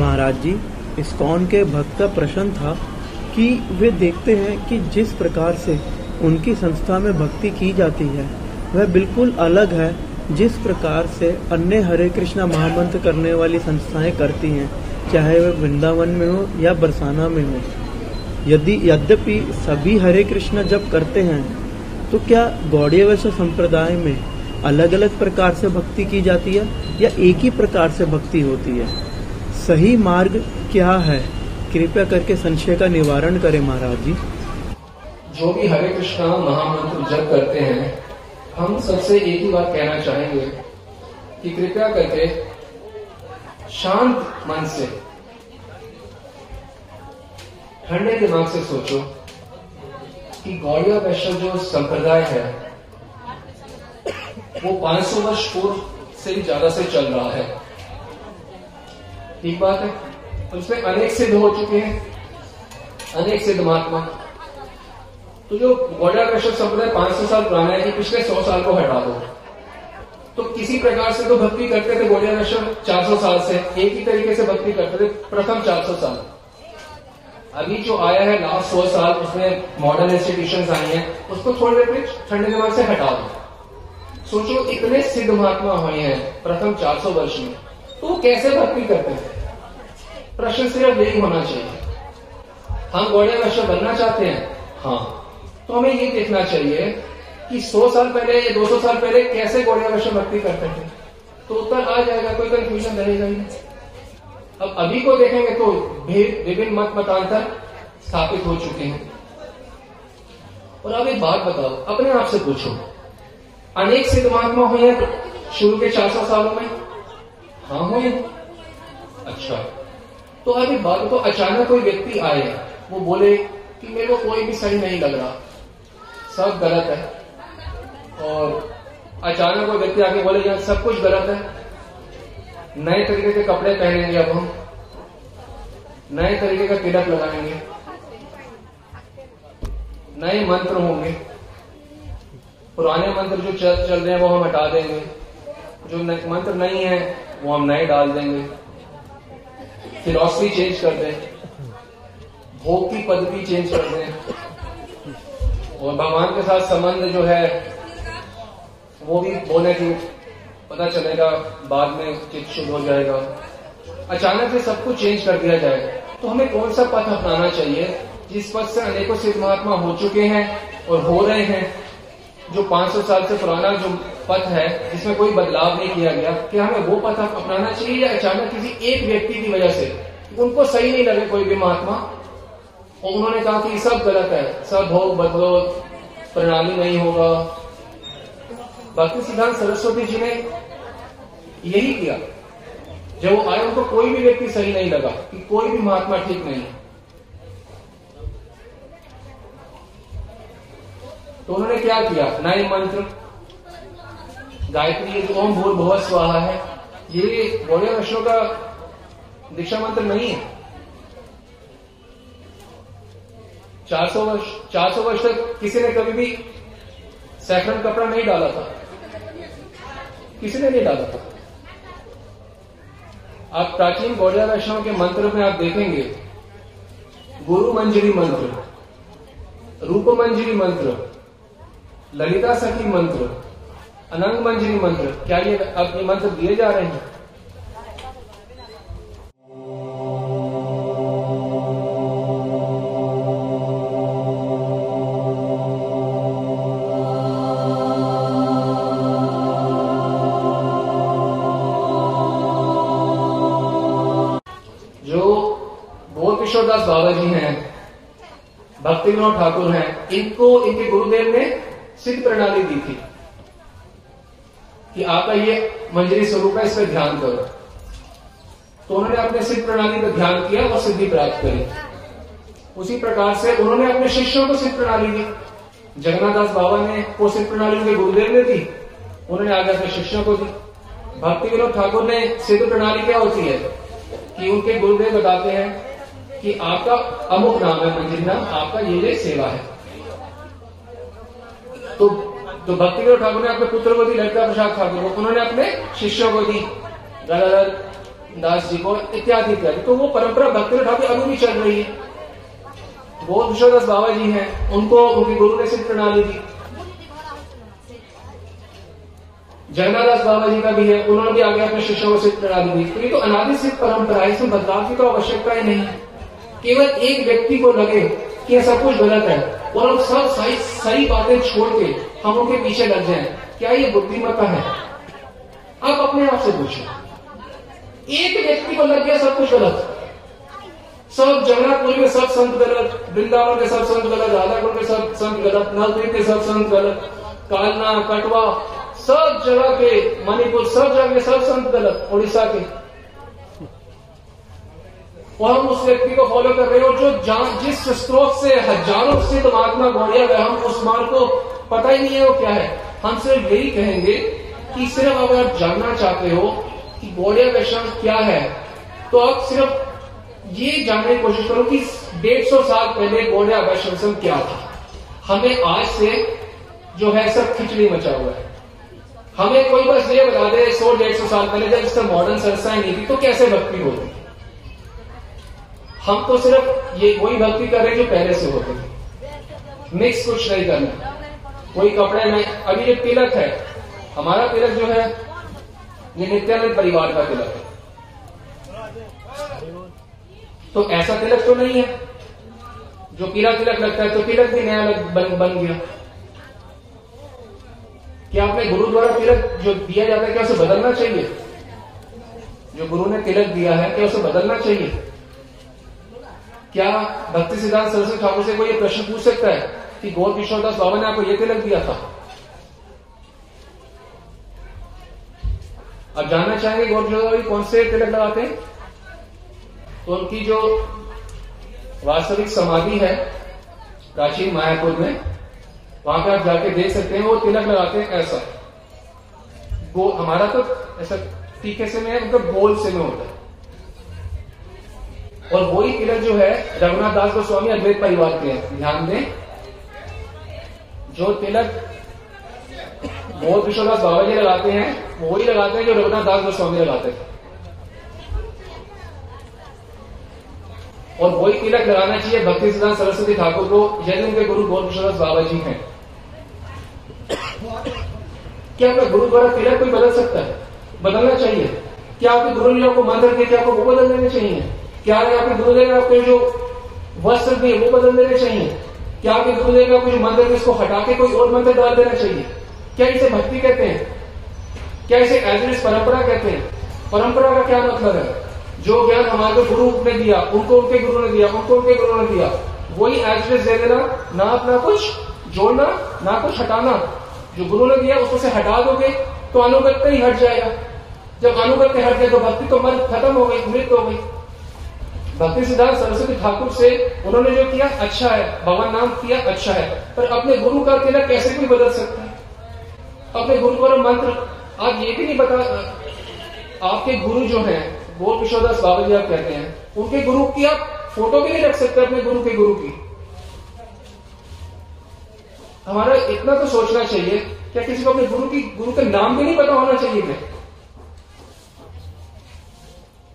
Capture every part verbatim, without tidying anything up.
महाराज जी, ISKCON के भक्त का प्रश्न था कि वे देखते हैं कि जिस प्रकार से उनकी संस्था में भक्ति की जाती है वह बिल्कुल अलग है जिस प्रकार से अन्य हरे कृष्णा महामंत्र करने वाली संस्थाएं करती हैं, चाहे वह वृंदावन में हो या बरसाना में हो। यदि यद्यपि सभी हरे कृष्णा जब करते हैं तो क्या गौड़ीय वैष्णव संप्रदाय में अलग अलग प्रकार से भक्ति की जाती है या एक ही प्रकार से भक्ति होती है? सही मार्ग क्या है? कृपया करके संशय का निवारण करें महाराज जी। जो भी हरे कृष्णा महामंत्र जप करते हैं, हम सबसे एक ही बात कहना चाहेंगे कि कृपया करके शांत मन से, ठंडे दिमाग से सोचो कि गौड़ीय वैष्णव जो संप्रदाय है वो पाँच सौ वर्ष पूर्व से ज्यादा से चल रहा है। ठीक बात है, उसमें अनेक सिद्ध हो चुके हैं, अनेक सिद्ध महात्मा। तो जो गौड़ीय वैष्णव संप्रदाय पाँच सौ साल पुराना है कि पिछले सौ साल को हटा दो, तो किसी प्रकार से तो भक्ति करते थे गौड़ीय वैष्णव चार सौ साल से, एक ही तरीके से भक्ति करते थे प्रथम चार सौ साल। अभी जो आया है लास्ट सौ साल उसमें मॉडर्न इंस्टीट्यूशन आई है, उसको थोड़ी देर ठंडे दिमाग से हटा दो। सोचो इतने सिद्ध महात्मा हुए हैं प्रथम चार सौ वर्ष में, तो कैसे भक्ति करते हैं? प्रश्न सिर्फ यही होना चाहिए। हम गौड़ीय वैष्णव बनना चाहते हैं, हाँ, तो हमें ये देखना चाहिए कि सौ साल पहले या दो सौ साल पहले कैसे गौड़ीय वैष्णव भक्ति करते थे, तो उत्तर आ जाएगा, कोई कंफ्यूजन रहेगा ही नहीं। अब अभी को देखेंगे तो विभिन्न मत मतांतर स्थापित हो चुके हैं। और अब एक बात बताओ, अपने आप से पूछो, अनेक सिद्ध महात्मा हुए हैं शुरू के चार सौ सालों में? हाँ हुए। अच्छा, तो अब एक बात, तो अचानक कोई व्यक्ति आए, वो बोले कि मेरे को कोई भी सही नहीं लग रहा, सब गलत है, और अचानक कोई व्यक्ति आके बोले यार सब कुछ गलत है, नए तरीके के कपड़े पहनेंगे, अब हम नए तरीके का तिलक लगाएंगे, नए मंत्र होंगे, पुराने मंत्र जो चल चल रहे हैं वो हम हटा देंगे, जो मंत्र नहीं है वो हम नए डाल देंगे, फिलॉसफी चेंज कर दें, भोग की पद्धति चेंज कर दें, और भगवान के साथ संबंध जो है वो भी बोले कि पता चलेगा बाद में चित शुद्ध हो जाएगा। अचानक से सब कुछ चेंज कर दिया जाए। तो हमें कौन सा पथ अपनाना चाहिए जिस पथ से अनेकों सिद्ध महात्मा हो चुके हैं और हो रहे हैं, जो पाँच सौ साल से पुराना जो पथ है जिसमें कोई बदलाव नहीं किया गया, क्या हमें वो पथ अपनाना चाहिए या अचानक किसी एक व्यक्ति की वजह से उनको सही नहीं लगे कोई भी महात्मा और उन्होंने कहा कि सब गलत है, सब हो बदलो, प्रणाली नहीं होगा? भक्ति सिद्धांत सरस्वती जी ने यही किया, जब वो आए उनको कोई भी व्यक्ति सही नहीं लगा, कि कोई भी महात्मा ठीक नहीं है, तो उन्होंने क्या किया? नए मंत्र, गायत्री, ओम भूर्भुवः स्वाहा है, ये गौड़ीय वैष्णव का दीक्षा मंत्र नहीं है। चार सौ वर्ष चार सौ वर्ष तक किसी ने कभी भी सैफरन कपड़ा नहीं डाला था, किसी ने नहीं डाला था। आप प्राचीन गौड़ीय वैष्णव के मंत्र में आप देखेंगे गुरु मंजरी मंत्र, रूप मंजरी मंत्र, ललिता सखी मंत्र, अनंग मंजरी मंत्र, क्या ये अब ये मंत्र दिए जा रहे हैं? किशोर दास बाबा जी हैं, भक्ति विनोद ठाकुर हैं, इनको इनके गुरुदेव ने सिद्ध प्रणाली दी थी कि आपका ये मंजरी स्वरूप है, इस पर ध्यान करो। तो उन्होंने अपने सिद्ध प्रणाली पर ध्यान किया और सिद्धि प्राप्त करी। उसी प्रकार से उन्होंने अपने शिष्यों को सिद्ध प्रणाली दी। जगन्नाथ दास बाबा ने को सिद्ध प्रणाली उनके गुरुदेव ने दी, उन्होंने आगे अपने शिष्यों को दी। भक्ति विनोद ठाकुर ने सिद्ध प्रणाली क्या होती है कि उनके गुरुदेव बताते हैं कि आपका अमुक नाम है, मंजरी नाम, आपका ये ये सेवा है। तो तो भक्ति विनोद ठाकुर ने अपने पुत्र को दी, ललिता प्रसाद ठाकुर को, उन्होंने अपने शिष्यों को दी। गलत दास जी को इत्यादि इत्यादि। तो वो परंपरा भक्ति विनोद ठाकुर अभी भी चल रही है। बोध विश्वदास बाबा जी हैं, उनको उनके गुरु ने सिद्ध प्रणाली दी। जगन्नाथ दास बाबा जी का भी है, उन्होंने भी आगे अपने शिष्यों को सिद्ध प्रणाली दी। तो ये तो अनादि सिद्ध परंपरा है, इसमें बदलाव की तो आवश्यकता ही नहीं है। केवल एक व्यक्ति को लगे कि यह सब कुछ गलत है और हम सब सही सही बातें छोड़ के हम उनके पीछे लग जाएं, क्या ये बुद्धिमत्ता है? आप अपने आप से पूछो, एक व्यक्ति को लग गया सब कुछ गलत, सब जगन्नाथपुरी में सब संत गलत, वृंदावन के सब संत गलत, राधाकुंड के सब संत गलत, नलद्वीप के सब संत गलत, कालना कटवा सब जगह के, मणिपुर सब जगह के सब संत गलत, उड़ीसा के, और हम उस व्यक्ति को फॉलो कर रहे हो जो जान जिस स्रोत से हजारों सिद्ध महात्मा गौड़ीय वैष्णव, उस मार्ग को पता ही नहीं है वो क्या है। हम सिर्फ यही कहेंगे कि सिर्फ अगर आप जानना चाहते हो कि गौड़ीय वैष्णव क्या है, तो आप सिर्फ ये जानने की कोशिश करो कि डेढ़ सौ साल पहले गौड़ीय वैष्णव क्या था। हमें आज से जो है सब खिचड़ी मचा हुआ है। हमें कोई बस ये बता दे सौ डेढ़ सौ साल पहले जब इससे मॉडर्न संस्थाएं नहीं थी तो कैसे भक्ति होती। हम तो सिर्फ ये वही भक्ति कर रहे हैं जो पहले से होते थे, मिक्स कुछ नहीं करना, कोई कपड़े में। अभी ये तिलक है, हमारा तिलक जो है ये नित्यानंद परिवार का तिलक है, तो ऐसा तिलक तो नहीं है जो पीला तिलक लगता है, तो तिलक भी नया बन, बन गया। क्या आपने गुरु द्वारा तिलक जो दिया जाता है क्या उसे बदलना चाहिए? जो गुरु ने तिलक दिया है क्या उसे बदलना चाहिए? क्या भक्ति सिद्धांत सरस्वती ठाकुर से कोई ये प्रश्न पूछ सकता है कि गौर किशोर दास बाबा ने आपको ये तिलक दिया था? आप जानना चाहेंगे गौर किशोर दास बाबा कौन से तिलक लगाते हैं? तो उनकी जो वास्तविक समाधि है प्राचीन मायापुर में, वहां पर आप जाके देख सकते हैं, वो तिलक लगाते हैं ऐसा। वो हमारा तो ऐसा टीके से में, उनका गोल से में होता है, और वही तिलक जो है रघुनाथ दास गो स्वामी अद्वैत परिवार के हैं। ध्यान दें, जो तिलक बोध विश्वदास बाबा जी लगाते हैं वही लगाते हैं जो रघुनाथ दास गो स्वामी लगाते थे, और वही तिलक लगाना चाहिए भक्ति सिद्धांत सरस्वती ठाकुर को यदि उनके गुरु बोध विश्वदास बाबा जी हैं। क्या आपका गुरु द्वारा तिलक कोई बदल सकता है? बदलना चाहिए। क्या आपके गुरु ने आपको मंत्र दिया क्या आपको वो बदल देने चाहिए? क्या आपके गुरुदेव आपके जो वस्त्र दिए वो बदल देने चाहिए? क्या आपके गुरुदेव आपको जो मंत्र दिए उसको हटा के कोई और मंत्र डाल देना चाहिए? क्या इसे भक्ति कहते हैं? क्या इसे एजरिस परंपरा कहते हैं? परंपरा का क्या मतलब है? जो ज्ञान हमारे गुरु ने दिया उनको उनके गुरु ने दिया उनको उनके गुरु ने दिया, वही एजरिस दे देना, ना अपना कुछ जोड़ना ना कुछ हटाना। जो गुरु ने दिया उसको से हटा दोगे तो अनुगत्य ही हट जाएगा। जब अनुगत्य हट जाए तो भक्ति तो मन खत्म हो गई, मृत हो गई। भक्ति सिद्धांत सरस्वती ठाकुर से उन्होंने जो किया अच्छा है, भगवान नाम किया अच्छा है, पर अपने गुरु का तिलक कैसे कोई बदल सकता है? अपने गुरु का मंत्र आप ये भी नहीं बता। आपके गुरु जो हैं वो किशोरदास बाबा जी आप कहते हैं, उनके गुरु की आप फोटो भी नहीं रख सकते अपने गुरु के गुरु की। हमारा इतना तो सोचना चाहिए क्या किसी को अपने गुरु की गुरु का नाम भी नहीं पता होना चाहिए? मैं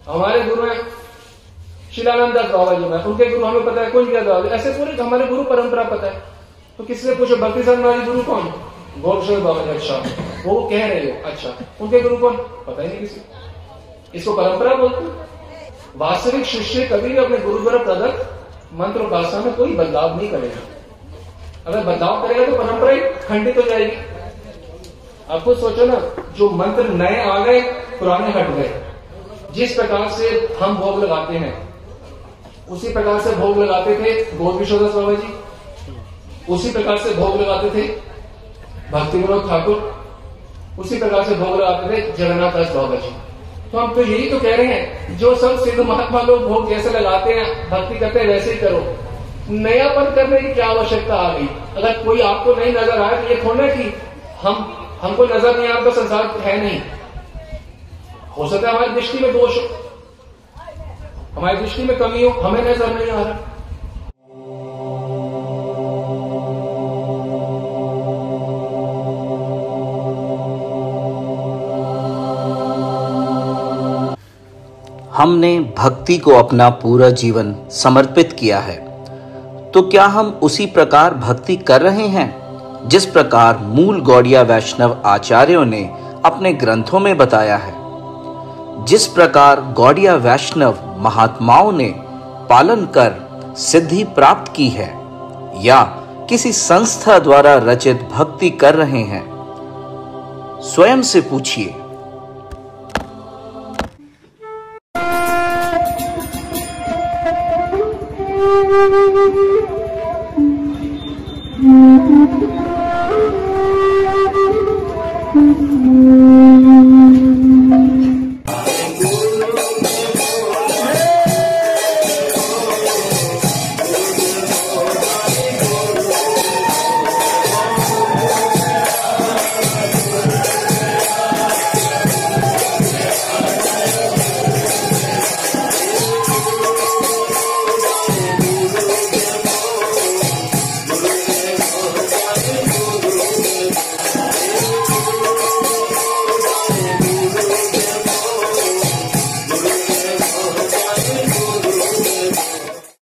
हमारे गुरु हैं शिलानंद बाबा जी, मैं उनके गुरु हमें पता है कौन क्या बाबा, ऐसे पूरे हमारे गुरु परंपरा पता है। तो किसी से पूछो भक्ति सिद्धांत गुरु कौन? गौर किशोर बाबा जी। अच्छा वो कह रहे हो, अच्छा उनके गुरु कौन? पता ही नहीं किसी। इसको परंपरा बोलते। वास्तविक शिष्य कभी भी अपने गुरु द्वारा प्रदत्त मंत्र उपासना में कोई बदलाव नहीं करेगा। अगर बदलाव करेगा तो परंपरा ही खंडित हो जाएगी। आप खुद सोचो ना, जो मंत्र नए आ गए पुराने हट गए। जिस प्रकार से हम भोग लगाते हैं उसी प्रकार से भोग लगाते थे गौर किशोरदास बाबा जी, उसी प्रकार से भोग लगाते थे भक्ति विनोद ठाकुर, उसी प्रकार से भोग लगाते थे जगन्नाथ दास बाबा जी। तो हम तो यही तो कह रहे हैं, जो सब सिद्ध महात्मा लोग भोग जैसे लगाते हैं भक्ति करते हैं वैसे ही करो। नयापन करने की क्या आवश्यकता आ गई? अगर कोई आपको नहीं नजर आए तो ये थोड़ा कि हम हमको नजर नहीं आया तो संसार है नहीं। हो सकता है हमारी दृष्टि में दोष हो, हमारी दृष्टि में कमी हो, हमें नजर नहीं आ रहा। हमने भक्ति को अपना पूरा जीवन समर्पित किया है, तो क्या हम उसी प्रकार भक्ति कर रहे हैं जिस प्रकार मूल गौड़ीय वैष्णव आचार्यों ने अपने ग्रंथों में बताया है? जिस प्रकार गौड़ीय वैष्णव महात्माओं ने पालन कर सिद्धि प्राप्त की है या किसी संस्था द्वारा रचित भक्ति कर रहे हैं, स्वयं से पूछिए। Mm-hmm.